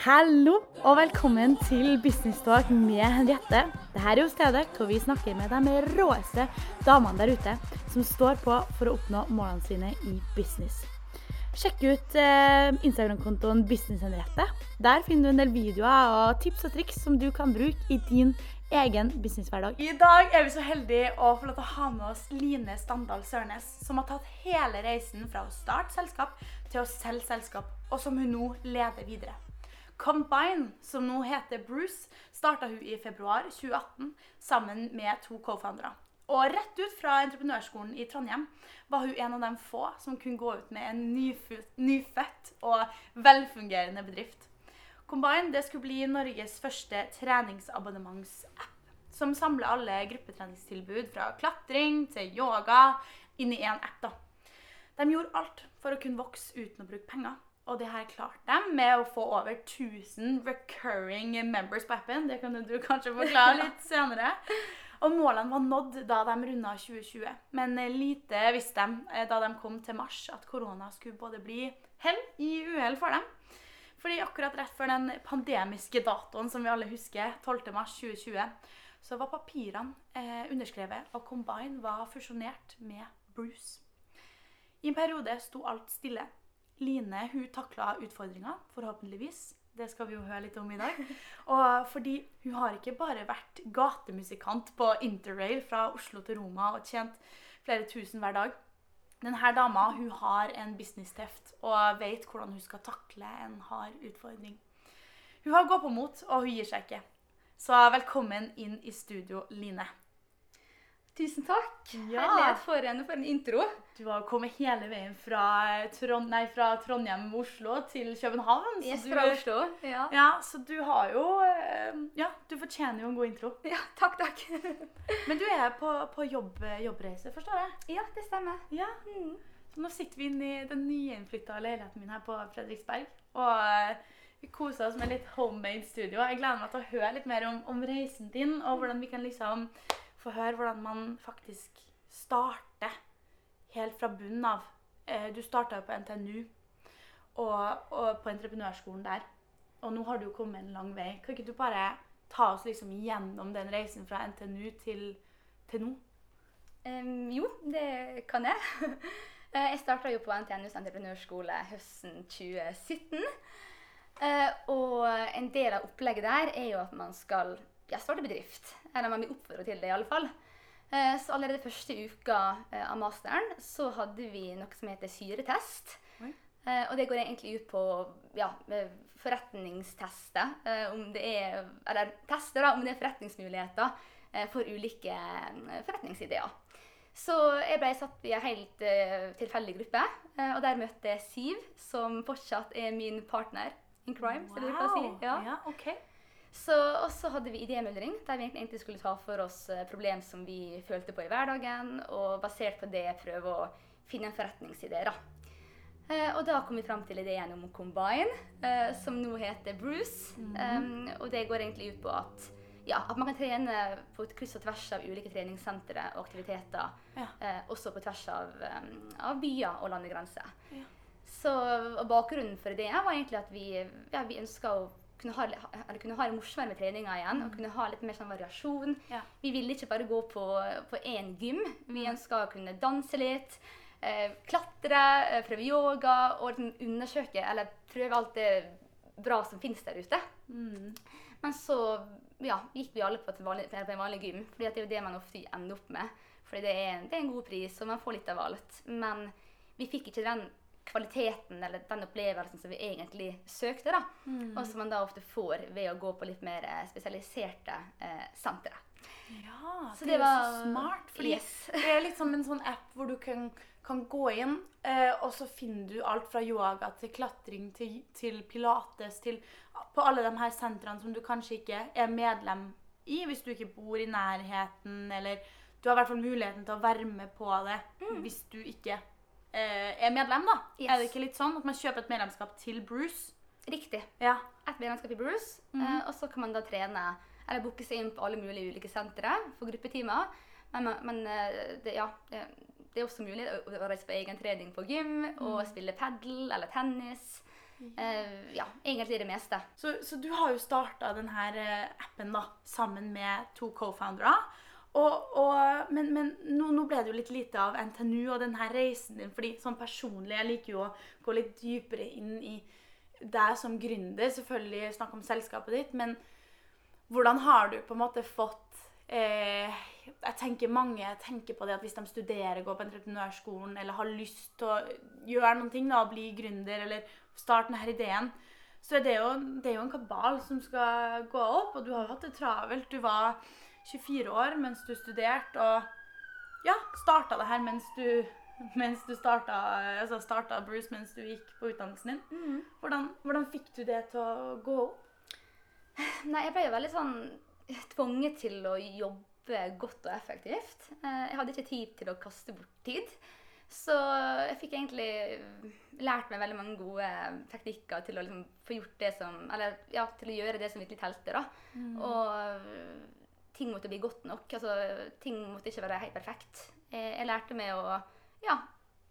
Hallo og velkommen til Business Talk med Henriette. Det her jo stedet hvor vi snakker med de råeste damene der ute som står på for å oppnå målene sine I business. Sjekk ut Instagram-kontoen Business Henriette. Der finner du en del videoer og tips og triks som du kan bruke I din egen businesshverdag. I dag vi så heldige å få lov til å ha med oss Line Standal Sørnes, som har tatt hele reisen fra å starte selskap til å selge selskap, og som hun nå leder videre. Combine, som nå heter Bruce, startet hun I februar 2018 sammen med 2 co-foundere. Og rett ut fra Entreprenørskolen I Trondheim var hun en av de få som kunne gå ut med en nyfødt og velfungerende bedrift. Combine, det skulle bli Norges første treningsabonnements-app, som samlet alle gruppetreningstilbud fra klatring til yoga inn I en app da. De gjorde alt for å kunne vokse uten å bruke penger. Og det har klart dem med å få over 1000 recurring members på appen. Det kan du kanskje forklare litt senere. Og målene var nådd da de rundet 2020. Men lite visste de da de kom til mars at korona skulle både bli hell I uhell for dem. Fordi akkurat rett før den pandemiske datoen som vi alle husker, 12. mars 2020, så var papirene underskrevet, og Combine var fusjonert med Bruce. I en periode sto alt stille. Line, hun taklet utfordringer, forhåpentligvis. Det skal vi jo høre litt om I dag. Og fordi hun har ikke bare vært gatemusikant på Interrail fra Oslo til Roma og tjent flere tusen hver dag. Denne dama, hun har en business-teft og vet hvordan hun skal takle en hard utfordring. Hun har gått på mot, og hun gir seg ikke. Så velkommen inn I studio, Line. Tusen takk. Ja. Herlighet for en intro. Du har kommet hele veien fra Trondheim og Oslo til København. Yes, fra Oslo. Ja. Ja, så du har jo, du fortjener jo en god intro. Ja, takk. Men du på jobbreise, forstår jeg? Ja, det stemmer. Ja. Så nå sitter vi inne I den nyinnflyttede leiligheten min her på Fredriksberg, og vi koser oss med litt homemade studio. Jeg gleder meg til å høre litt mer om reisen din, og hvordan vi kan liksom få høre hvordan man faktisk starter helt fra bunnen av. Du startet på NTNU og på entreprenørskolen der, og nå har du kommet en lang vei. Kan ikke du bare ta oss liksom gjennom den reisen fra NTNU til nå? Jo, det kan jeg. Jeg startet jo på NTNUs entreprenørskole høsten 2017, og en del av opplegget der jo at man skal starte bedrift, eller man blir oppfordret til det I alle fall. Så allerede første uka av masteren så hadde vi noe som heter syretest. Og det går egentlig ut på forretningstester, eller tester da, om det forretningsmuligheter for ulike forretningsideer. Så jeg ble satt I en helt tilfeldig gruppe, og der møtte jeg Siv, som fortsatt min partner in crime, så det kan si. Ja, ok. Og så hadde vi idémøldring, der vi egentlig skulle ta for oss problem som vi følte på I hverdagen, og basert på det prøve å finne en forretningsidé da. Og da kom vi frem til ideen om Combine, som nå heter Bruce, og det går egentlig ut på at man kan trene på kryss og tvers av ulike treningssentre og aktiviteter, også på tvers av byer og landegrenser. Så bakgrunnen for det var egentlig at vi ønsket å kunne ha det morsommere med treninga igjen, og kunne ha litt mer sånn variasjon. Vi ville ikke bare gå på en gym. Vi ønsket å kunne danse litt, klatre, prøve yoga, og undersøke, eller prøve alt det bra som finnes der ute. Men så gikk vi alle på en vanlig gym, fordi det jo det man ofte ender opp med. Fordi det en god pris, og man får litt av alt. Men vi fikk ikke den kvaliteten eller den opplevelsen som vi egentlig søkte da, og som man da ofte får ved å gå på litt mer spesialiserte sentre. Ja, så det var så smart, fordi det litt som en sånn app hvor du kan gå inn, og så finner du alt fra yoga til klatring til pilates, på alle de her sentrene som du kanskje ikke medlem I, hvis du ikke bor I nærheten, eller du har I hvert fall muligheten til å være med på det, hvis du ikke medlem da. Yes. Det ikke litt sånn at man kjøper et medlemskap til Bruce? Riktig. Ja. Et medlemskap I Bruce, og så kan man da trene, eller booke seg inn på alle mulige ulike sentre for gruppetimer. Men det også mulig å reise på egen trening på gym, og spille paddle eller tennis. Ja, egentlig det meste. Så du har jo startet den her appen da, sammen med to co-foundere. Men nu blev det jo litt lite av NTNU og den her reisen din, fordi sånn personlig, jeg liker jo å gå litt dypere inn i deg som gründer, selvfølgelig snakke om selskapet ditt, men hvordan har du på en måte fått, jeg tenker mange tenker på det at hvis de studerer, går på entreprenørskolen, eller har lyst til å gjøre noen ting da, bli gründer, eller starte denne ideen, så det er jo en kabal som skal gå opp, og du har jo hatt det travelt, du var 24 år mens du studerte og ja, startet det her mens du startet Bruce mens du gikk på utdannelsen din. Hvordan fikk du det til å gå opp? Nei, jeg ble jo veldig sånn tvunget til å jobbe godt og effektivt. Jeg hadde ikke tid til å kaste bort tid, så jeg fikk egentlig lært meg veldig mange gode teknikker til å liksom få gjort det som, eller ja, til å gjøre det som virkelig telte da. Og ting måtte bli godt nok, altså ting måtte ikke være helt perfekt. Jeg lærte meg å, ja,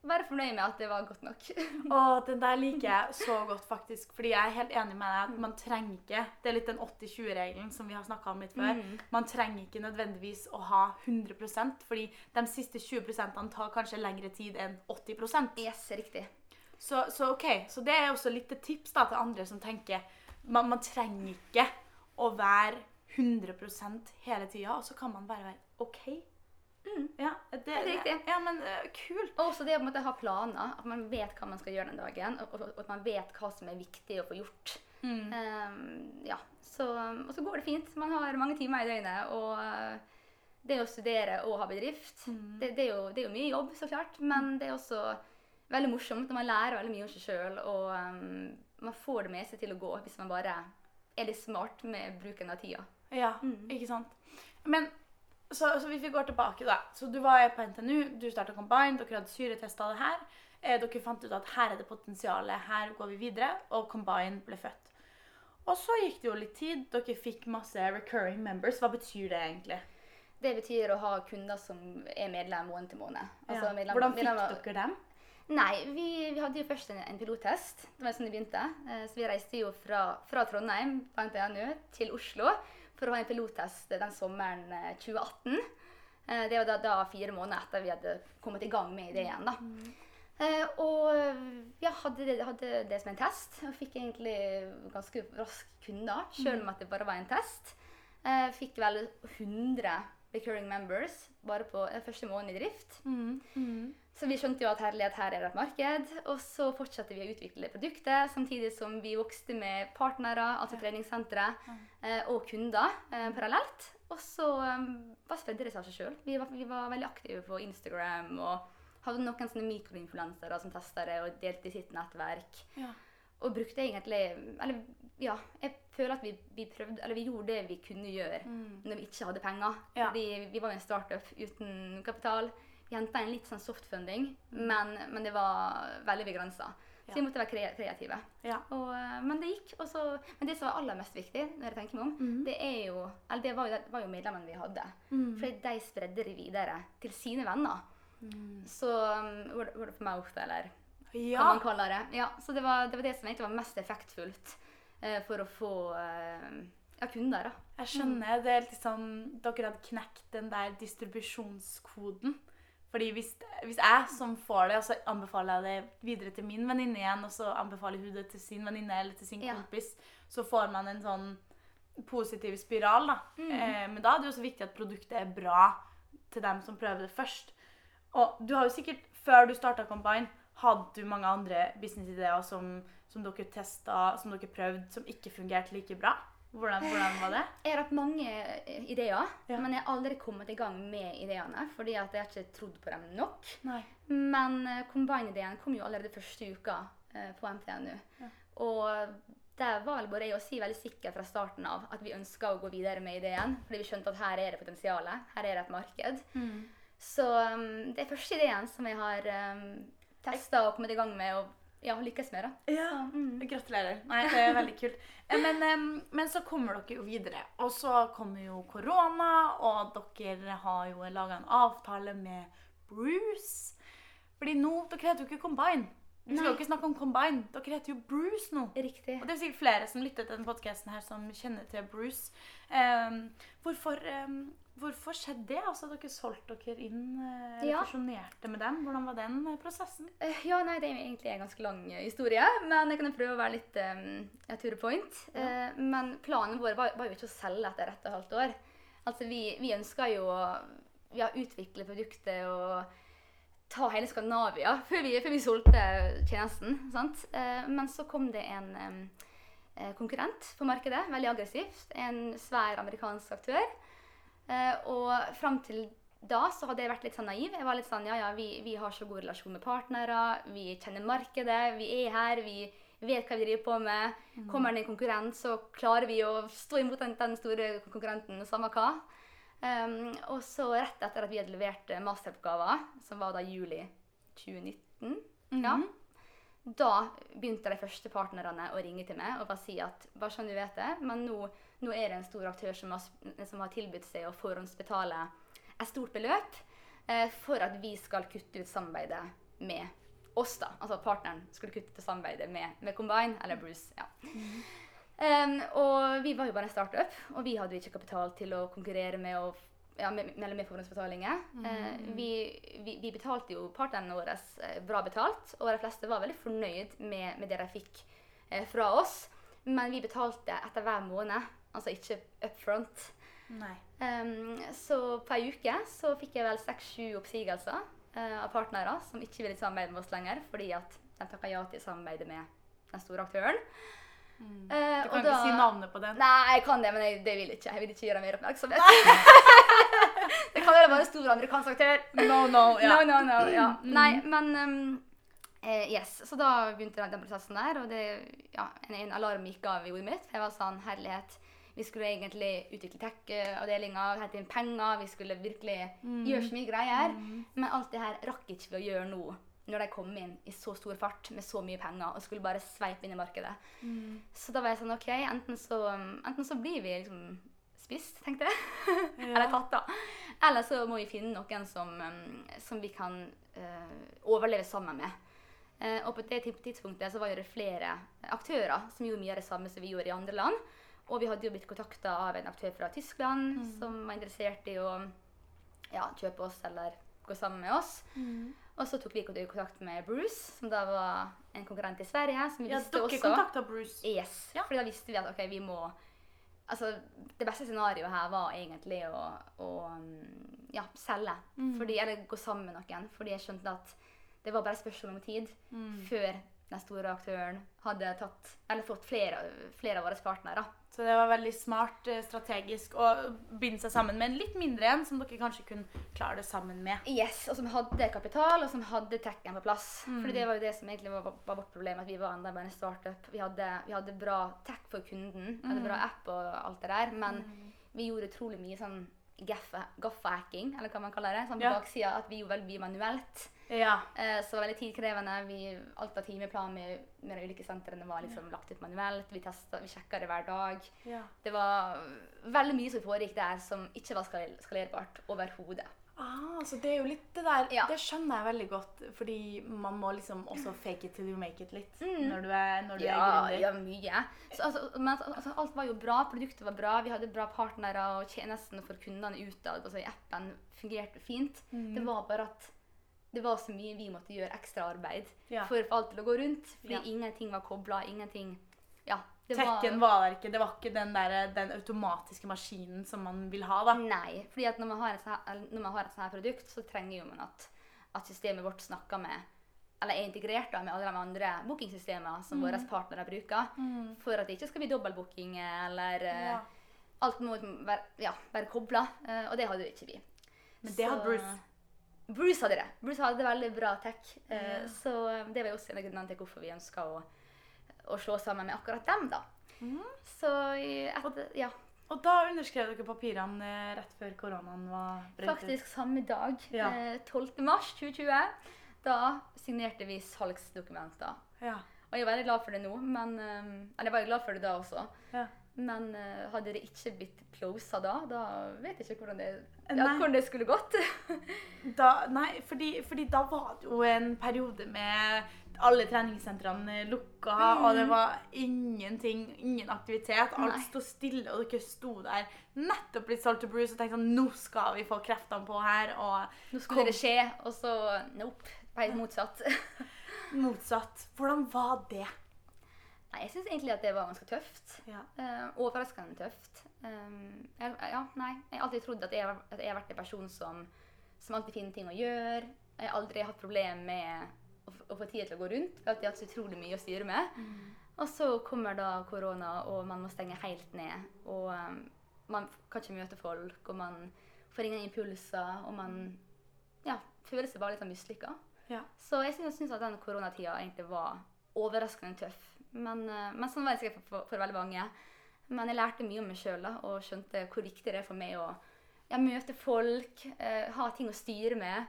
være fornøyd med at det var godt nok. Og den der liker jeg så godt faktisk, fordi jeg er helt enig med deg at man trenger ikke, det er litt den 80-20-regelen som vi har snakket om litt før, man trenger ikke nødvendigvis å ha 100%, fordi de siste 20% tar kanskje lengre tid enn 80%. Yes, riktig. Så ok, så det er også litt tips da til andre som tenker, man trenger ikke å være 100% hele tiden, og så kan man bare være okay. Ja, det riktig. Ja, men kult. Og også det å måtte ha planer, at man vet hva man skal gjøre den dagen, og at man vet hva som er viktig å få gjort. Ja, og så går det fint. Man har mange timer i døgnet, og det å studere og ha bedrift, det er jo mye jobb, så klart, men det er også veldig morsomt, og man lærer veldig mye om seg selv, og man får det med seg til å gå, hvis man bare litt smart med bruken av tida. Ja, ikke sant. Men så vi går tilbake da. Så du var på NTNU, du startet Combine, dere hadde syretestet det her, dere fant ut at her er det potensialet, her går vi videre, og Combine ble født. Og så gikk det jo litt tid, dere fikk masse recurring members. Hva betyr det egentlig? Det betyr å ha kunder som er medlem måned til måned. Altså, ja. Hvordan fikk dere dem? Nei, vi hadde jo først en pilottest, det var sånn det begynte, så vi reiste jo fra Trondheim på NTNU til Oslo for å ha en pilottest den sommeren 2018. Det var da 4 måneder etter vi hadde kommet i gang med ideen da. Og jeg hadde det som en test, og fikk egentlig ganske rask kunder, selv om at det bare var en test. Fikk vel 100 recurring members, bare på første måned i drift. Så vi skjønte jo at her er det et marked, og så fortsatte vi å utvikle produktet, samtidig som vi vokste med partnere, altså treningssentre og kunder parallelt. Og så bare spredde det seg selv. Vi var veldig aktive på Instagram, og hadde noen sånne mikroinfluensere som testet det og delte i sitt nettverk. Og brukte egentlig, eller ja, jeg føler at vi gjorde det vi kunne gjøre når vi ikke hadde penger. Fordi vi var jo en startup uten kapital. Vi hentet en litt sånn softfunding, men det var veldig begrenset. Så vi måtte være kreative. Men det gikk. Men det som var aller mest viktig, når jeg tenker meg om, det var jo medlemmene vi hadde. Fordi de spredde det videre til sine venner. Så var det på mouth, eller hva man kaller det. Så det var det som egentlig var mest effektfullt for å få kunder da. Jeg skjønner, det er liksom, dere hadde knekt den der distribusjonskoden. Fordi hvis jeg som får det, så anbefaler jeg det videre til min venninne igjen, og så anbefaler hun det til sin venninne eller til sin kompis, så får man en sånn positiv spiral da. Men da er det jo så viktig at produktet er bra til dem som prøver det først. Og du har jo sikkert, før du startet Combine, hadde du mange andre business-ideer som dere testet, som dere prøvde, som ikke fungerte like bra. Hvordan var det? Jeg har hatt mange ideer, men jeg har aldri kommet i gang med ideene, fordi at jeg ikke trodde på dem nok. Men Combine-ideen kom jo allerede første uka på NTNU. Og der var vel både jeg og Siv veldig sikker fra starten av at vi ønsket å gå videre med ideen, fordi vi skjønte at her er det potensialet, her er det et marked. Så det er første ideen som jeg har testet og kommet i gang med, og ja, lykkes med det. Ja, gratulerer. Nei, det er veldig kult. Men så kommer dere jo videre, og så kommer jo korona, og dere har jo laget en avtale med Bruce. Fordi nå, dere heter jo ikke Combine. Vi skal jo ikke snakke om Combine. Dere heter jo Bruce nå. Riktig. Og det er sikkert flere som lytter til denne podcasten her som kjenner til Bruce. Hvorfor skjedde det? Altså, dere solgte dere inn, fusjonerte med dem. Hvordan var den prosessen? Ja, nei, det er egentlig en ganske lang historie, men jeg kan prøve å være litt to the point. Men planen vår var jo ikke å selge etter 1,5 år. Altså, vi ønsker jo å utvikle produktet og ta hele Skandinavia før vi solgte tjenesten, sant? Men så kom det en konkurrent på markedet, veldig aggressivt, en svær amerikansk aktør. Og frem til da så hadde jeg vært litt sånn naiv. Jeg var litt sånn, vi har så god relasjon med partnere, vi kjenner markedet, vi her, vi vet hva vi driver på med. Kommer det en konkurrent, så klarer vi å stå imot den store konkurrenten, samme hva. Og så rett etter at vi hadde levert masteroppgaver, som var da juli 2019, da begynte de første partnerne å ringe til meg og bare si at, bare sånn du vet det, men nå er det en stor aktør som har tilbudt seg å forhåndsbetale et stort beløp for at vi skal kutte ut samarbeidet med oss da, altså partneren skulle kutte ut samarbeidet med Combine eller Bruce, ja. Og vi var jo bare en startup, og vi hadde ikke kapital til å konkurrere med forhåndsbetalinger. Vi betalte jo partnerne våre bra betalt, og de fleste var veldig fornøyd med det de fikk fra oss. Men vi betalte etter hver måned, altså ikke upfront. Nei. Så på en uke så fikk jeg vel 6-7 oppsigelser av partnere som ikke ville samarbeide med oss lenger, fordi at de takket ja til samarbeidet med den store aktøren. Du kan ikke si navnet på den. Nei, jeg kan det, men det vil jeg ikke. Jeg vil ikke gjøre mer oppmerksomhet. Det kan være bare en stor amerikansk aktør. Nei, men så da begynte den prosessen der, og det, en alarm gikk av i ordet mitt, for jeg var sånn, herlighet, vi skulle egentlig utvikle tech-avdelinger, hente inn penger, vi skulle virkelig gjøre så mye greier, men alt det her rakk ikke vi å gjøre nå. Når de kom inn i så stor fart med så mye penger og skulle bare sveipe inn i markedet. Så da var jeg sånn, ok, enten så blir vi liksom spist, tenkte jeg, eller tatt da. Eller så må vi finne noen som vi kan overleve sammen med. Og på det tidspunktet så var det flere aktører som gjorde mye av det samme som vi gjorde i andre land. Og vi hadde jo blitt kontaktet av en aktør fra Tyskland som var interessert i å kjøpe oss eller gå sammen med oss. Og så tok vi kontakt med Bruce, som da var en konkurrent i Sverige, som vi visste også. Ja, dere kontaktet Bruce. Yes, fordi da visste vi at ok, vi må, altså det beste scenarioet her var egentlig å selge, eller gå sammen med noen, fordi jeg skjønte at det var bare spørsmål om tid før den store aktøren hadde fått flere av våre partnere. Så det var veldig smart, strategisk å binde seg sammen med en litt mindre en som dere kanskje kunne klare det sammen med. Yes, og som hadde kapital og som hadde tekken på plass. Fordi det var jo det som egentlig var vårt problem, at vi var enda bare en startup. Vi hadde bra tech for kunden, hadde bra app og alt det der, men vi gjorde utrolig mye sånn gaffa-hacking, eller hva man kaller det, sånn på baksida, at vi gjorde veldig mye manuelt. Så det var veldig tidkrevende. Alt av timeplan med de ulike sentrene var liksom lagt ut manuelt. Vi sjekket det hver dag. Det var veldig mye som foregikk der som ikke var skalerbart overhodet. Så det er jo litt det der, det skjønner jeg veldig godt, fordi man må liksom også fake it till you make it litt, når du er gründer. Ja, mye. Så, men alt var jo bra, produktet var bra, vi hadde bra partnere, og tjenesten for kundene utad, altså i appen fungerte fint. Det var bare at det var så mye vi måtte gjøre ekstra arbeid for alt til å gå rundt, fordi ingenting var koblet, Tekken var der ikke, det var ikke den automatiske maskinen som man vil ha da. Nei, fordi at når man har et sånt her produkt, så trenger jo man at systemet vårt snakker med, eller er integrert da, med alle de andre bookingsystemer som våre partnere bruker, for at det ikke skal bli dobbeltbooking, eller alt må være koblet, og det hadde jo ikke vi. Men det hadde Bruce. Bruce hadde det. Bruce hadde veldig bra tech, så det var jo også en av grunnene til hvorfor vi ønsket å slå sammen med akkurat dem da. Så og da underskrev dere papirene rett før koronaen var brent ut? Faktisk samme dag, 12. mars 2020, da signerte vi salgsdokumenter. Og jeg var veldig glad for det nå, men jeg var glad for det da også. Men hade det inte blivit close då vet jag inte hur det hur det skulle gått. Da, nej, för då var det ju en period med alla träningscentrene lukka och det var ingenting, ingen aktivitet, allt stod stille och det stod där nettopp blivit sålt till Bruce och tänkte nu ska vi få kraften på här och nu skulle det ske och så nope, helt motsatt. Motsatt. Hvordan var det? Nej, jag syns egentligen att det var ganska tufft. Ja. Overraskande tufft. Ja, nej, jag alltid trodde att jag varit en person som alltid finner ting att göra. Jag har aldrig haft problem med att få tid att gå runt. Jag har alltid haft så otroligt mycket att styra med. Mm. Och så kommer då corona och man måste stänga helt ner och man kan inte möta folk och man får inga impulser och man ja, känner sig bara lite misslyckad. Ja. Så jag syns att den coronatiden egentligen var overraskande tuff. Men sånn var det sikkert for veldig mange. Men jeg lærte mye om meg selv da, og skjønte hvor viktig det er for meg å møte folk, ha ting å styre med,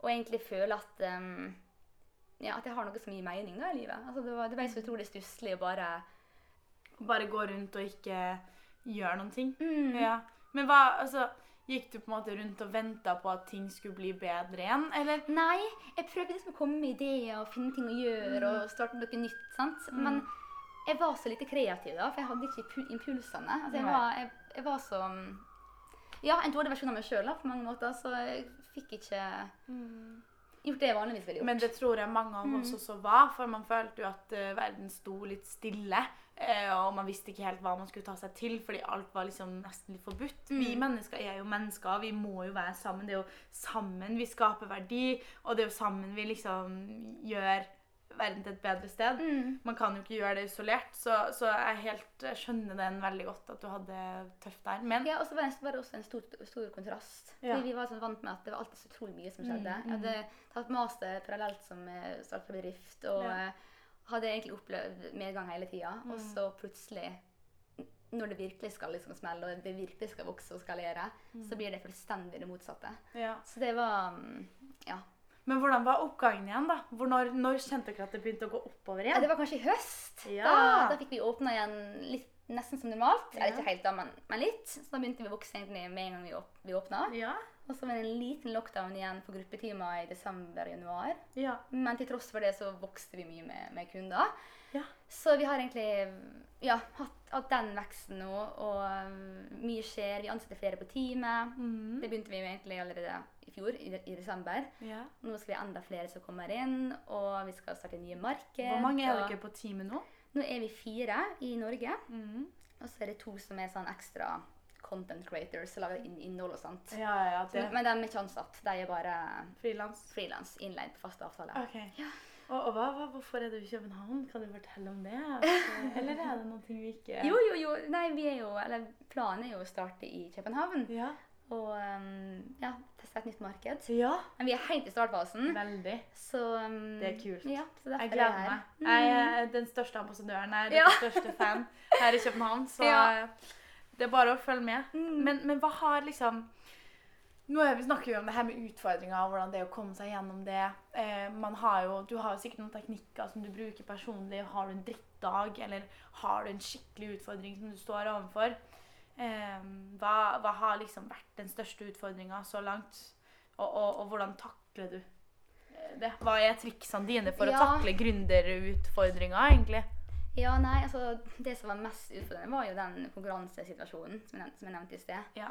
og egentlig føle at, at jeg har noe som gir mening da, i livet. Altså, det var så utrolig stusselig å bare gå rundt og ikke gjøre noen ting. Mm. Ja. Men gikk du på en måte rundt og ventet på at ting skulle bli bedre igjen, eller? Nei, jeg prøvde liksom å komme med ideer og finne ting å gjøre og starte noe nytt, sant? Mm. Men jeg var så lite kreativ da, for jeg hadde ikke impulsene. Altså, jeg var så... Ja, en dårlig versjon av meg selv da, på mange måter, så jeg fikk ikke gjort det jeg vanligvis ville gjort. Men det tror jeg mange av oss også var, for man følte jo at verden stod litt stille. Og man visste ikke helt hva man skulle ta seg til, fordi alt var liksom nesten litt forbudt. Vi mennesker er jo mennesker, vi må jo være sammen. Det er jo sammen vi skaper verdi, og det er jo sammen vi liksom gjør verden til et bedre sted. Man kan jo ikke gjøre det isolert, så jeg skjønner den veldig godt at du hadde tøft der. Men ja, og så var det også en stor kontrast. Ja. Vi var sånn vant med at det var alltid så utrolig mye som skjedde. Jeg hadde tatt master parallelt som start fra bedrift, og... Ja. Hadde egentlig opplevd medgang hele tiden, og så plutselig, når det virkelig skal liksom smelle, og det virkelig skal vokse og skalere, så blir det fullstendig det motsatte. Ja. Så det var, ja. Men hvordan var oppgangen igjen da? Når kjente dere at det begynte å gå oppover igjen? Ja, det var kanskje i høst. Ja. Da fikk vi åpnet igjen litt, nesten som normalt. Ja. Ikke helt da, men litt. Så da begynte vi å vokse egentlig med en gang vi åpnet. Ja. Og så var det en liten lockdown igjen på gruppetimer i desember og januar. Ja. Men til tross for det så vokste vi mye med kunder. Ja. Så vi har egentlig hatt den veksten nå, og mye skjer. Vi ansetter flere på teamet. Det begynte vi jo egentlig allerede i fjor, i desember. Ja. Nå skal vi enda flere som kommer inn, og vi skal starte nye marked. Hvor mange er dere på teamet nå? Nå er vi 4 i Norge, og så er det 2 som er sånn ekstra... content creators, lager innhold og sånt. Ja, det. Men de er ikke ansatt, de er bare... Freelance, innleid på faste avtaler. Ok. Ja. Og hvorfor er du i København? Kan du fortelle om det? Eller er det noe vi ikke... Jo. Nei, planen er jo å starte i København. Ja. Og teste et nytt marked. Ja. Men vi er helt i startfasen. Veldig. Så... det er kult. Ja, så derfor er jeg her. Jeg er den største ambassadøren her, den største fan her i København, så... Ja. Det er bare å følge med. Men hva har liksom... Nå snakker vi om det her med utfordringer, hvordan det er å komme seg gjennom det. Du har jo sikkert noen teknikker som du bruker personlig. Har du en drittdag, eller har du en skikkelig utfordring som du står overfor? Hva har liksom vært den største utfordringen så langt? Og hvordan takler du det? Hva er triksene dine for å takle gründerutfordringer egentlig? Ja, nei, altså det som var mest utfordrende var jo den konkurransesituasjonen som jeg nevnte i sted. Ja.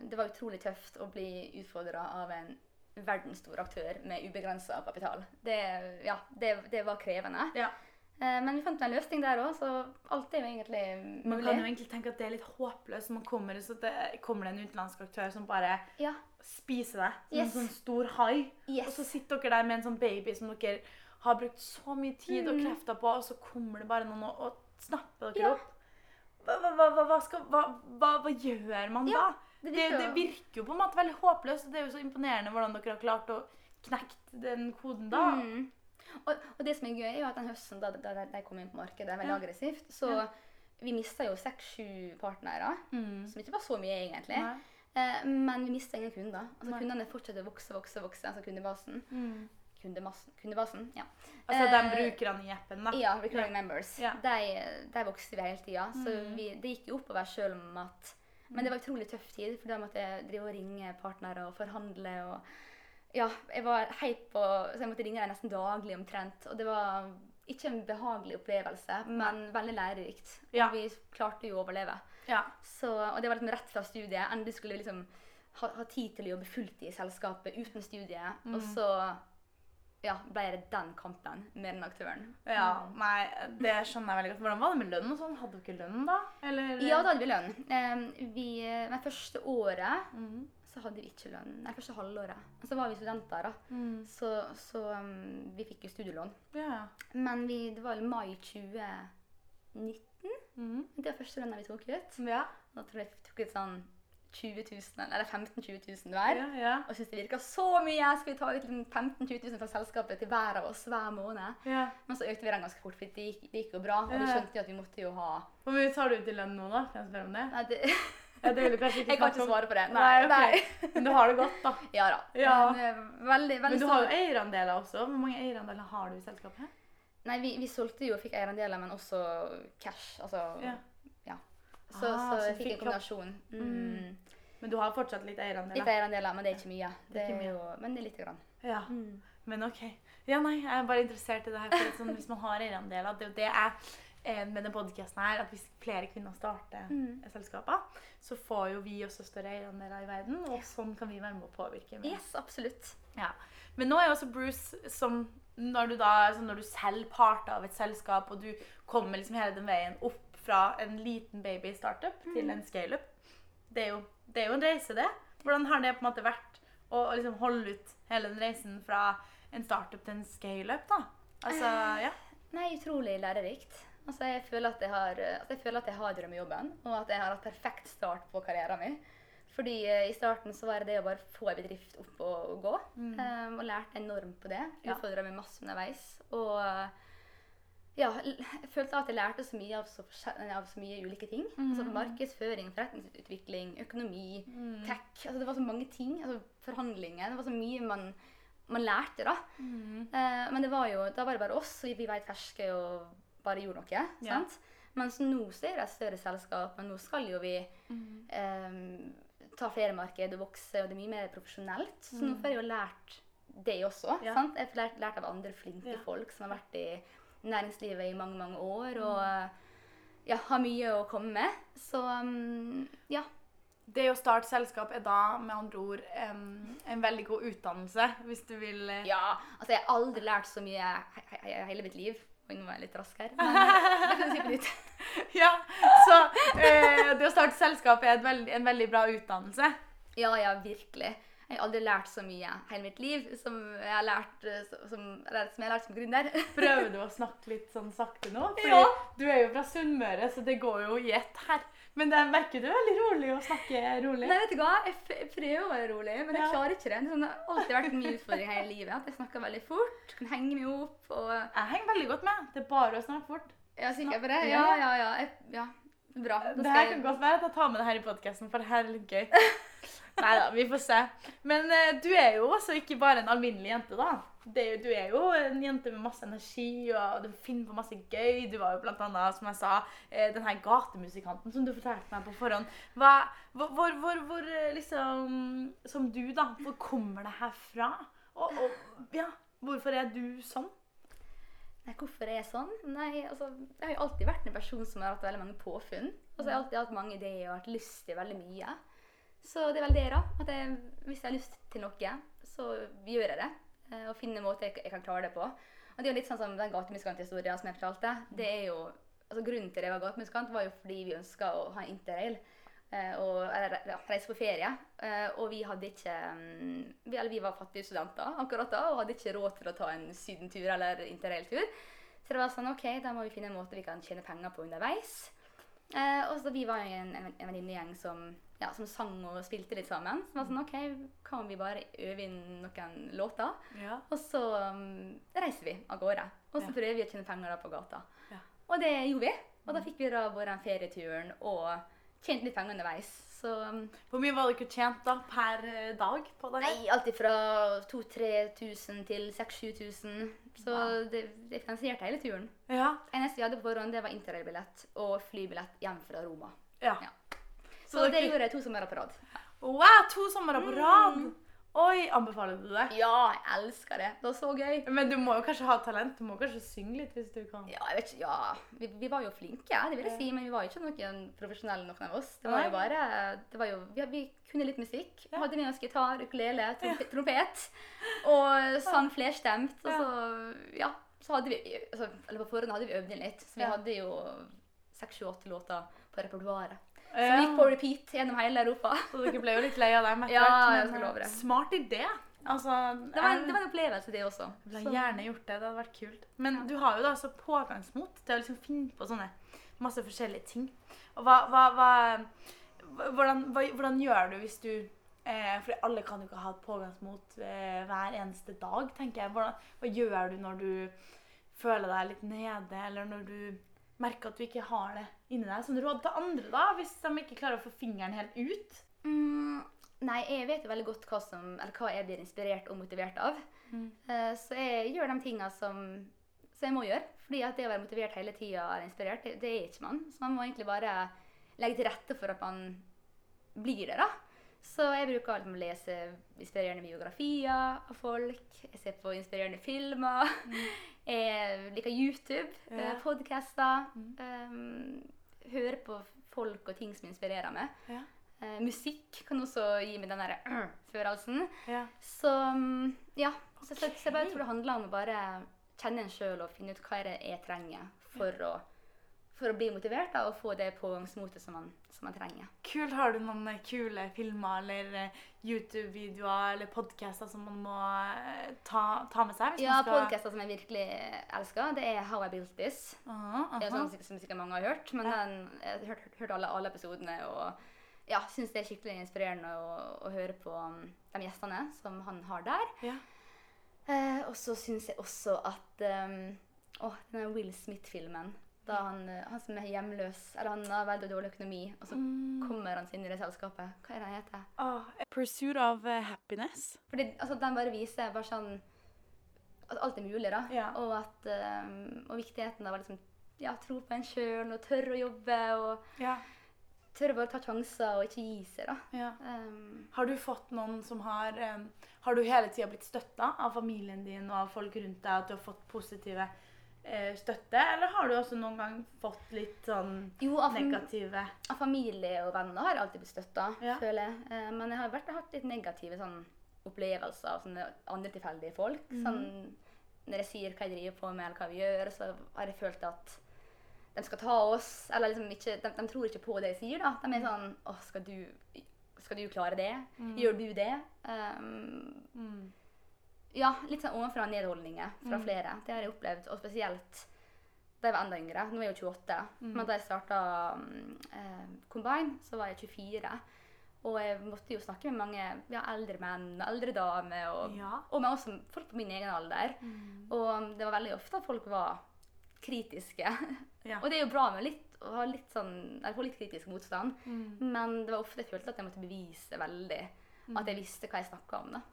Det var utrolig tøft å bli utfordret av en verdensstor aktør med ubegrenset kapital. Det var krevende. Ja. Men vi fant en løsning der også, så alt er jo egentlig mulig. Man kan jo egentlig tenke at det er litt håpløst når man kommer, så det kommer en utenlandsk aktør som bare spiser deg som en sånn stor hai. Yes. Og så sitter dere der med en sånn baby som dere... har brukt så mye tid og krefter på, og så kommer det bare noen og snapper dere opp. Hva gjør man da? Det virker jo på en måte veldig håpløst, og det er jo så imponerende hvordan dere har klart å knekke den koden da. Og det som er gøy er jo at den høsten, da de kom inn på markedet, veldig aggressivt, så vi mistet jo 6-7 partnere, som ikke var så mye egentlig. Men vi mistet ingen kunder. Altså kundene fortsatte å vokse, altså kundebasen. kundebasen, ja. Altså de brukerne i appen da? Ja, recurring members. Ja. De vokste vi hele tiden, så det gikk jo oppover selv om at, men det var utrolig tøff tid, for da måtte jeg drive og ringe partnere og forhandle, og ja, jeg var hype, og, så jeg måtte ringe nesten daglig omtrent, og det var ikke en behagelig opplevelse, men veldig lærerikt, og vi klarte jo å overleve. Ja. Så, og det var litt rett fra studiet, enn du skulle liksom ha tid til å jobbe fullt i selskapet uten studiet, og så ja, ble det den kampen med den aktøren. Ja, nei, det skjønner jeg veldig godt. Hvordan var det med lønnen og sånn? Hadde du ikke lønn da? Eller? Ja, da hadde vi lønn. Men første året så hadde vi ikke lønn. Nei, første halvåret. Så var vi studenter da, så vi fikk jo studielån. Ja. Men det var mai 2019. Det var første lønnen vi tok ut. Ja. Da tror jeg vi tok ut sånn 20.000 eller 15-20.000 hver, og synes det virket så mye, skulle vi ta ut 15-20.000 fra selskapet til hver av oss hver måned, men så økte vi den ganske fort, for det gikk jo bra, og vi skjønte jo at vi måtte jo ha. Hvor mye tar du ut i lønn nå da? Kan jeg spørre om det? Nei, det vil du kanskje ikke snakke om. Jeg kan ikke svare på det. Nei. Men du har det godt da. Ja da. Ja. Men du har jo eierandeler også. Hvor mange eierandeler har du i selskapet her? Nei, vi solgte jo og fikk eierandeler, men også cash, altså... Så jeg fikk en kombinasjon. Men du har fortsatt litt eierandeler? Litt eierandeler, men det er ikke mye. Det er jo, men det er litt grann. Ja, men ok. Ja, nei, jeg er bare interessert i det her, for sånn, hvis man har eierandeler, det er med den podcasten her, at hvis flere kvinner starter selskapet, så får jo vi også større eierandeler i verden, og sånn kan vi være med å påvirke. Med. Yes, absolutt. Ja. Men nå er også Bruce som, når du selv parter av et selskap, og du kommer liksom hele den veien opp, fra en liten baby-startup til en scale-up. Det er jo en reise det. Hvordan har det på en måte vært å liksom holde ut hele den reisen fra en startup til en scale-up da? Altså, ja. Nei, utrolig lærerikt. Altså, jeg føler at jeg har drømmejobben, og at jeg har hatt perfekt start på karrieren min. Fordi i starten så var det å bare få en bedrift opp og gå, og lært enormt på det. Jeg utfordret meg masse underveis, og ja, jeg følte at jeg lærte så mye av så mye ulike ting. Altså markedsføring, forretningsutvikling, økonomi, tech. Altså det var så mange ting, altså forhandlinger. Det var så mye man lærte da. Men da var det bare oss, og vi var i ferske og bare gjorde noe, sant? Mens nå så er det et større selskap, men nå skal jo vi ta flere marked og vokse, og det er mye mer profesjonelt. Så nå får jeg jo lært det også, sant? Jeg har lært av andre flinke folk som har vært i næringslivet i mange, mange år, og ja, har mye å komme med. Så, ja. Det å starte selskap er da, med andre ord, en veldig god utdannelse, hvis du vil... Ja, altså jeg har aldri lært så mye hele mitt liv. Oi, nå var jeg litt rask her, men det kan du si på nytt. Ja, så det å starte selskap er en veldig bra utdannelse. Ja, virkelig. Jeg har aldri lært så mye hele mitt liv som jeg har lært som gründer. Prøver du å snakke litt sånn sakte nå? Fordi du er jo fra Sunnmøre, så det går jo i ett her. Men det merker du veldig rolig å snakke rolig. Nei, vet du hva? Jeg prøver å være rolig, men jeg klarer ikke det. Det har alltid vært mye utfordring her i livet, at jeg snakker veldig fort, kan henge meg opp. Jeg henger veldig godt med. Det er bare å snakke fort. Ja, sikkert på det. Ja. Bra. Det her kan godt være at jeg tar med det her i podcasten, for det her er litt gøy. Neida, vi får se. Men du er jo også ikke bare en alminnelig jente da. Du er jo en jente med masse energi, og du finner på masse gøy. Du var jo blant annet, som jeg sa, den her gatemusikanten som du fortalte meg på forhånd. Liksom, som du da, hvor kommer det her fra? Og ja, hvorfor er du sånn? Nei, hvorfor er jeg sånn? Nei, altså, jeg har jo alltid vært en person som har hatt veldig mange påfunn. Altså, jeg har alltid hatt mange ideer og hatt lyst til veldig mye. Så det er vel det da, at hvis jeg har lyst til noe, så gjør jeg det, og finner en måte jeg kan klare det på. Og det er jo litt sånn som den gatemusikant-historien som jeg fortalte, det er jo, altså grunnen til det var gatemusikant var jo fordi vi ønsket å ha Interrail, og reise på ferie, og vi var fattige studenter akkurat da, og hadde ikke råd til å ta en sydentur eller Interrail-tur. Så det var sånn, ok, da må vi finne en måte vi kan tjene penger på underveis. Og så vi var jo en venninnegjeng som sang og spilte litt sammen, som var sånn, ok, kan vi bare øve inn noen låter, og så reiser vi av gårde, og så prøver vi å tjene penger da på gata. Og det gjorde vi, og da fikk vi da både ferieturen og tjente litt penger underveis. Så, hvor mye var det ikke tjent da per dag på det? Nei, alltid fra 2-3 tusen til 6-7 tusen. Så det finansierte hele turen. Ja. Eneste vi hadde på forhånd, det var Interrail-billett og flybillett hjem fra Roma. Ja. Ja. Så det gjorde jeg 2 sommer på rad. Wow, 2 sommer på rad! Mm. Oj, anbefaler du det? Ja, jag älskar det. Det var så gøy. Men du må jo kanske ha talent, du må kanske synge lite hvis du kan. Ja, jag vet inte, ja, vi var ju flinka, det vill jag säga, men vi var ju inte någon professionell någon av oss. Det var ju bara vi kunde lite musik, ja. Hade med oss gitarr, ukulele, trompet och sån flerstämt och så ja, så hade vi så eller på förhand hade vi övning lite. Så vi hade ju 6-7-8 låtar på repertoaren. Så vi gikk på repeat gjennom hele Europa. Så dere ble jo litt lei av dem etter hvert. Ja, jeg skal love det. Smart idé. Altså, det var en opplevelse det også. Jeg ville gjerne gjort det, det hadde vært kult. Men du har jo da så pågangsmot til å liksom finne på sånne masse forskjellige ting. Og hvordan gjør du hvis du... For alle kan jo ikke ha et pågangsmot hver eneste dag, tenker jeg. Hva gjør du når du føler deg litt nede, eller når du... märka att vi inte har det inne där som råd till andra då, visst de inte klarar att få fingern helt ut. Mm, nej, jag vet väldigt gott vad som eller vad jag blir inspirerad och motiverad av. Så jag gör de tinga som jag må göra för att det vara motiverad hela tiden är inspirerad det är inte man. Så man måste egentligen bara lägga till rätta för att man blir det då. Så jag brukar alltid läsa inspirerande biografier av folk, jag ser på inspirerande filmer, lika YouTube, podcaster, hör på folk och ting som inspirerar mig. Ja. Musik kan också ge mig den där förelsen. Ja. Så ja, så jag bara tror det handlar om att bara känna en själv och finna ut vad det är tränger för att bli motiverad och få det pågangsmotet som man tränger. Kul, har du någon kul filmer eller YouTube-videoer eller podcaster som man må ta med sig? Ja, podcaster som jag verkligen älskar, det är How I Built This. Det är sånt som säkert många har hört, men jag har hört alla episoderna och ja, syns det är skickligt inspirerande och höra på de gästerna som han har där. Ja. Och så syns jag också att den här Will Smith-filmen da han som är hemlös eller han har väldigt dålig ekonomi och så kommer han in i det sällskapet. Vad är det han heter? Pursuit of Happiness. För det alltså den bara visar bara sån att allt är möjligt då och att och viktigheten av liksom ja tro på en själv och törr och jobba och ja törr att ta chanser och inte ge sig då. Ja. Har du fått någon som har du hela tiden blivit stöttad av familjen din och av folk runt dig att du har fått positiva støtte, eller har du også noen gang fått litt sånn negative? Av familie og venner har jeg alltid blitt støttet, føler jeg. Men jeg har hatt litt negative sånn, opplevelser av sånne andre tilfeldige folk. Sånn, når jeg sier hva jeg driver på med, eller hva vi gjør, så har jeg følt at de skal ta oss, eller liksom ikke, de tror ikke på det jeg sier da. De er sånn, åh, skal du klare det? Gjør du det? Ja, litt sånn ovenfra nedholdninger fra flere. Det har jeg opplevd, og spesielt da jeg var enda yngre. Nå er jeg jo 28, men da jeg startet Combine, så var jeg 24. Og jeg måtte jo snakke med mange eldre menn, eldre damer, og med også folk på min egen alder. Og det var veldig ofte at folk var kritiske. Og det er jo bra med å ha litt sånn, eller få litt kritisk motstand. Men det var ofte jeg følte at jeg måtte bevise veldig at jeg visste hva jeg snakket om da.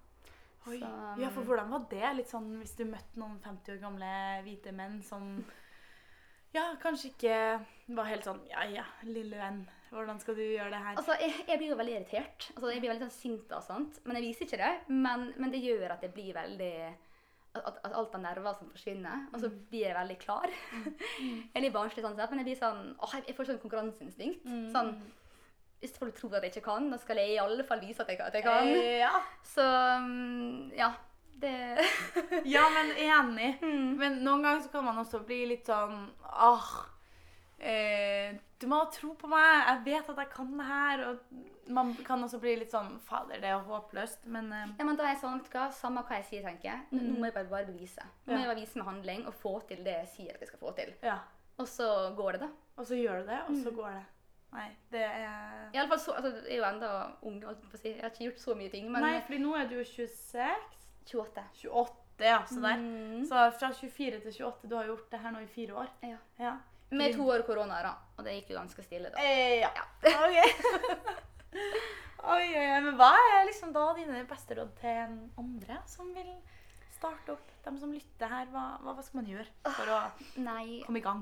Oi. Ja, for hvordan var det? Litt sånn, hvis du møtte noen 50 år gamle hvite menn som kanskje ikke var helt sånn, lille venn, hvordan skal du gjøre det her? Altså, jeg blir jo veldig irritert. Altså, jeg blir veldig sånn sint og sånt, men jeg viser ikke det. Men det gjør at jeg blir veldig, at alt av nerver som forsvinner, og så blir jeg veldig klar. Jeg blir barnslig sånn sett, men jeg blir sånn, jeg får sånn konkurranseinstinkt. Sånn, hvis folk tror at jeg ikke kan, da skal jeg i alle fall vise at jeg kan. Så, ja. Det... ja, men enig. Men noen ganger så kan man også bli litt sånn, du må tro på meg, jeg vet at jeg kan det her, og man kan også bli litt sånn, fader, det er håpløst, men... Ja, men da er jeg sånn, samme hva jeg sier, tenker jeg. Nå må jeg bare bevise. Nå må jeg bare vise med handling, og få til det jeg sier at jeg skal få til. Ja. Og så går det da. Og så gjør du det, og så går det. Nej, det är i alla fall så alltså är ju ändå ung på sig. Jag har inte gjort så mycket ting, men nej, för nu är du 28 ja, så där. Så från 24 till 28 du har gjort det här nu i 4 år. Ja. Ja. Med 2 år corona da, og det gikk jo ganske stille da. Ja. Ok. Men hva liksom da dine beste råd til andre som vil starte opp? De som lytter her, hva skal man gjøre for å komme i gang?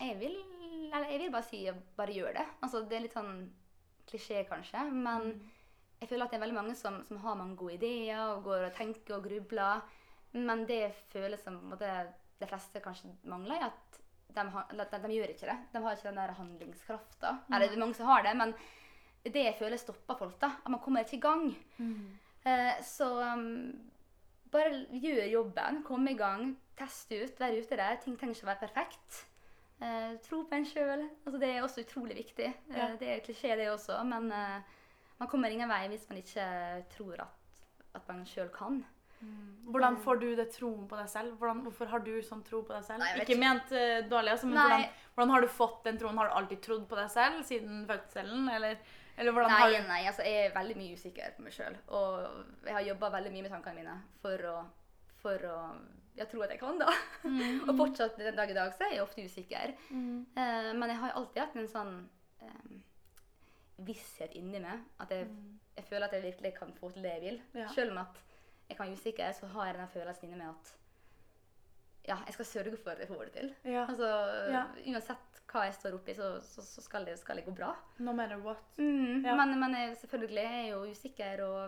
Jeg vil bare si, bare gjør det. Altså, det litt sånn klisjé kanskje, men jeg føler at det veldig mange som har mange gode ideer, og går og tenker og grubler, men det jeg føler som de fleste kanskje mangler, at de gjør ikke det. De har ikke den der handlingskraften. Det mange som har det, men det jeg føler stopper folk da, at man kommer ikke i gang. Så bare gjør jobben, kom i gang, test ut, vær ute der, ting trenger ikke å være perfekt. Tro på en selv, altså, det er også utrolig viktig. Det er klisjé det også, men... Man kommer ingen vei hvis man ikke tror at man selv kan. Hvordan får du det troen på deg selv? Hvorfor har du sånn tro på deg selv? Ikke ment dårlig, altså, men hvordan har du fått den troen? Har du alltid trodd på deg selv siden fødselen? Eller hvordan har du... Nei, altså, jeg er veldig mye usikker på meg selv. Og jeg har jobbet veldig mye med tankene mine for å jeg tror at jeg kan da. Og fortsatt den dag i dag så er jeg ofte usikker. Men jeg har alltid hatt en sånn... visshet inni meg, at jeg føler at jeg virkelig kan få til det jeg vil. Selv om at jeg kan usikker, så har jeg denne følelsen inni meg at jeg skal sørge for at jeg får det til. Altså, uansett hva jeg står opp i, så skal det gå bra. No matter what. Men jeg, selvfølgelig er jeg jo usikker, og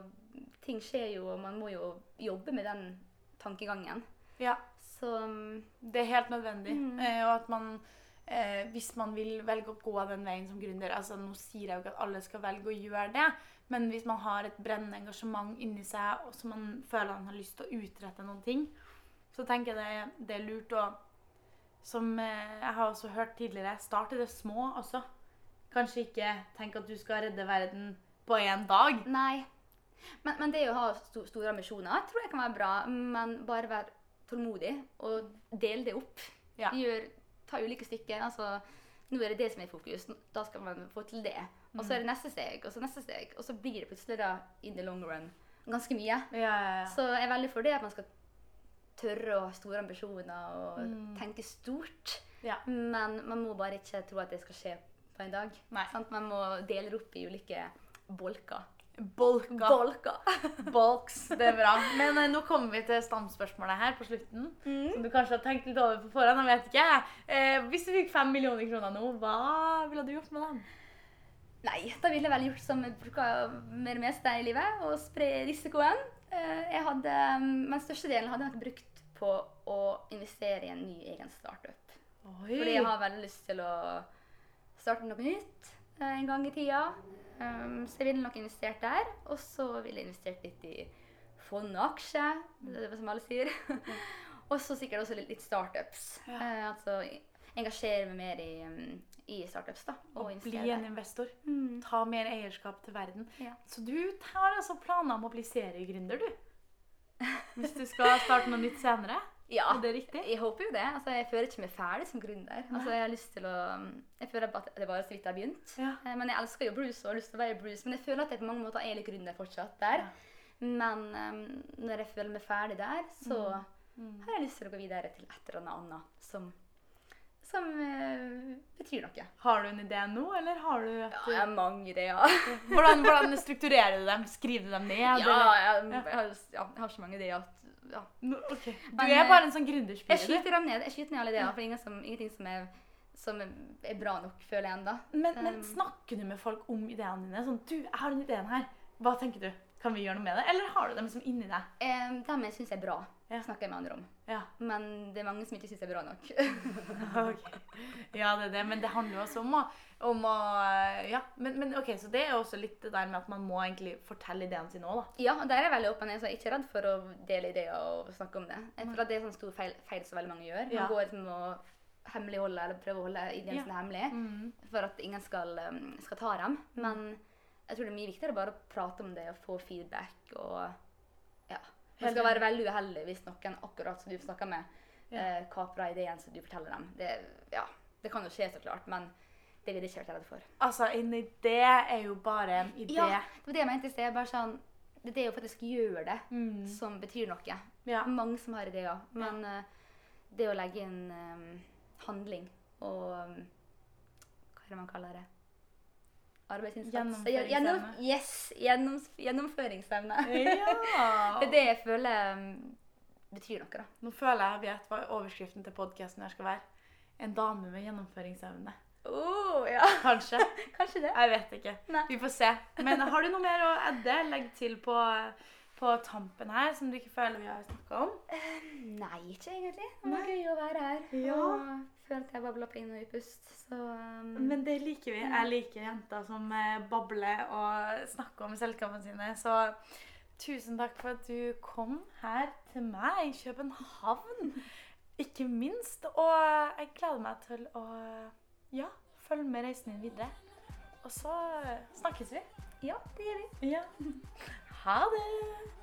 ting skjer jo, og man må jo jobbe med den tankegangen. Så, det er helt nødvendig, og at man hvis man vil velge å gå av den veien som gründer, altså nå sier jeg jo ikke at alle skal velge å gjøre det, men hvis man har et brennende engasjement inni seg, og så man føler at man har lyst til å utrette noen ting, så tenker jeg det er lurt å, som jeg har også hørt tidligere, starte det små også. Kanskje ikke tenk at du skal redde verden på en dag. Nei, men det å ha store ambisjoner tror jeg kan være bra, men bare vær tålmodig og del det opp. Ta ulike stykker, altså nå er det det som er fokus, da skal man få til det, og så er det neste steg, og så blir det plutselig da, in the long run, ganske mye. Så jeg er veldig for det at man skal tørre å ha store ambisjoner og tenke stort, men man må bare ikke tro at det skal skje på en dag. Man må dele opp i ulike bolker. Bolks, det er bra. Men nå kommer vi til stamspørsmålet her på slutten, som du kanskje har tenkt litt over på forhånd, jeg vet ikke. Hvis du fikk 5 000 000 kroner nå, hva ville du gjort med dem? Da ville jeg vel gjort som jeg bruker mer og mest i livet, og spre risikoen. Men største delen hadde jeg nok brukt på å investere i en ny egen startup. Fordi jeg har veldig lyst til å starte noe nytt en gang i tida. Så jeg ville nok investert der, og så ville jeg investert litt i fond og aksje, det er det som alle sier. Og så sikkert også litt startups, altså engasjere meg mer i startups da, og bli en investor, ta mer eierskap til verden. Så du har altså planer om å bli seriegründer, du? Hvis du skal starte noe nytt senere? Er det riktig? Jeg håper jo det. Altså, jeg føler ikke meg ferdig som gründer. Altså, jeg føler at det bare så vidt jeg har begynt. Men jeg elsker jo Bruce og har lyst til å være Bruce. Men jeg føler at jeg på mange måter er litt gründer fortsatt der. Men når jeg føler meg ferdig der, så har jeg lyst til å gå videre til et eller annet som betyr noe. Har du en idé nå, eller har du... jeg har mange ideer. Hvordan strukturerer du dem? Skriver du dem ned? Jeg har så mange ideer at... Du er bare en sånn gründerspiller. Jeg skyter ned alle ideer, for ingenting som er bra nok, føler jeg enda. Men snakker du med folk om ideene dine? Sånn, du, jeg har den ideen her. Hva tenker du? Kan vi gjøre noe med det? Eller har du dem som inni deg? Dem jeg synes er bra, snakker jeg med andre om. Men det er mange som ikke synes er bra nok. Ja, det er det. Men det handler jo også om å så det er jo også litt det der med at man må egentlig fortelle ideen sin også, da. Ja, og der er jeg veldig åpen. Jeg er ikke redd for å dele ideer og snakke om det. Jeg tror at det er sånn stor feil som veldig mange gjør. Man går liksom og hemmeligholder, eller prøver å holde ideen sin hemmelig, for at ingen skal ta dem. Men... jeg tror det er mye viktigere bare å prate om det og få feedback og man skal være veldig uheldig hvis noen akkurat som du snakker med kaprer ideen som du forteller dem. Det kan jo skje så klart, men det vil jeg ikke være redd for. Altså, en idé er jo bare en idé. Det var det jeg mente i sted. Bare sånn, det er jo faktisk gjør det som betyr noe. Mange som har ideer, men det å legge inn handling og hva er det man kaller det? Arbeidsinnsats. Gjennomføringsevne. Gjennomføringsevne. Ja! For det jeg føler betyr noe da. Nå føler jeg vet hva overskriften til podcasten her skal være. En dame med gjennomføringsevne. Ja. Kanskje. Kanskje det. Jeg vet ikke. Nei. Vi får se. Men har du noe mer å edde? Legg til på tampen her, som du ikke føler vi har snakket om? Nei, ikke egentlig. Det var gøy å være her. Ja. Og føler at jeg babler på inn og utpust. Men det liker vi. Jeg liker jenter som babler og snakker om selskapene sine. Så tusen takk for at du kom her til meg I København. Ikke minst. Og jeg gleder meg til å følge med reisen din videre. Og så snakkes vi. Ja, det gjør vi. Ja. Ha det!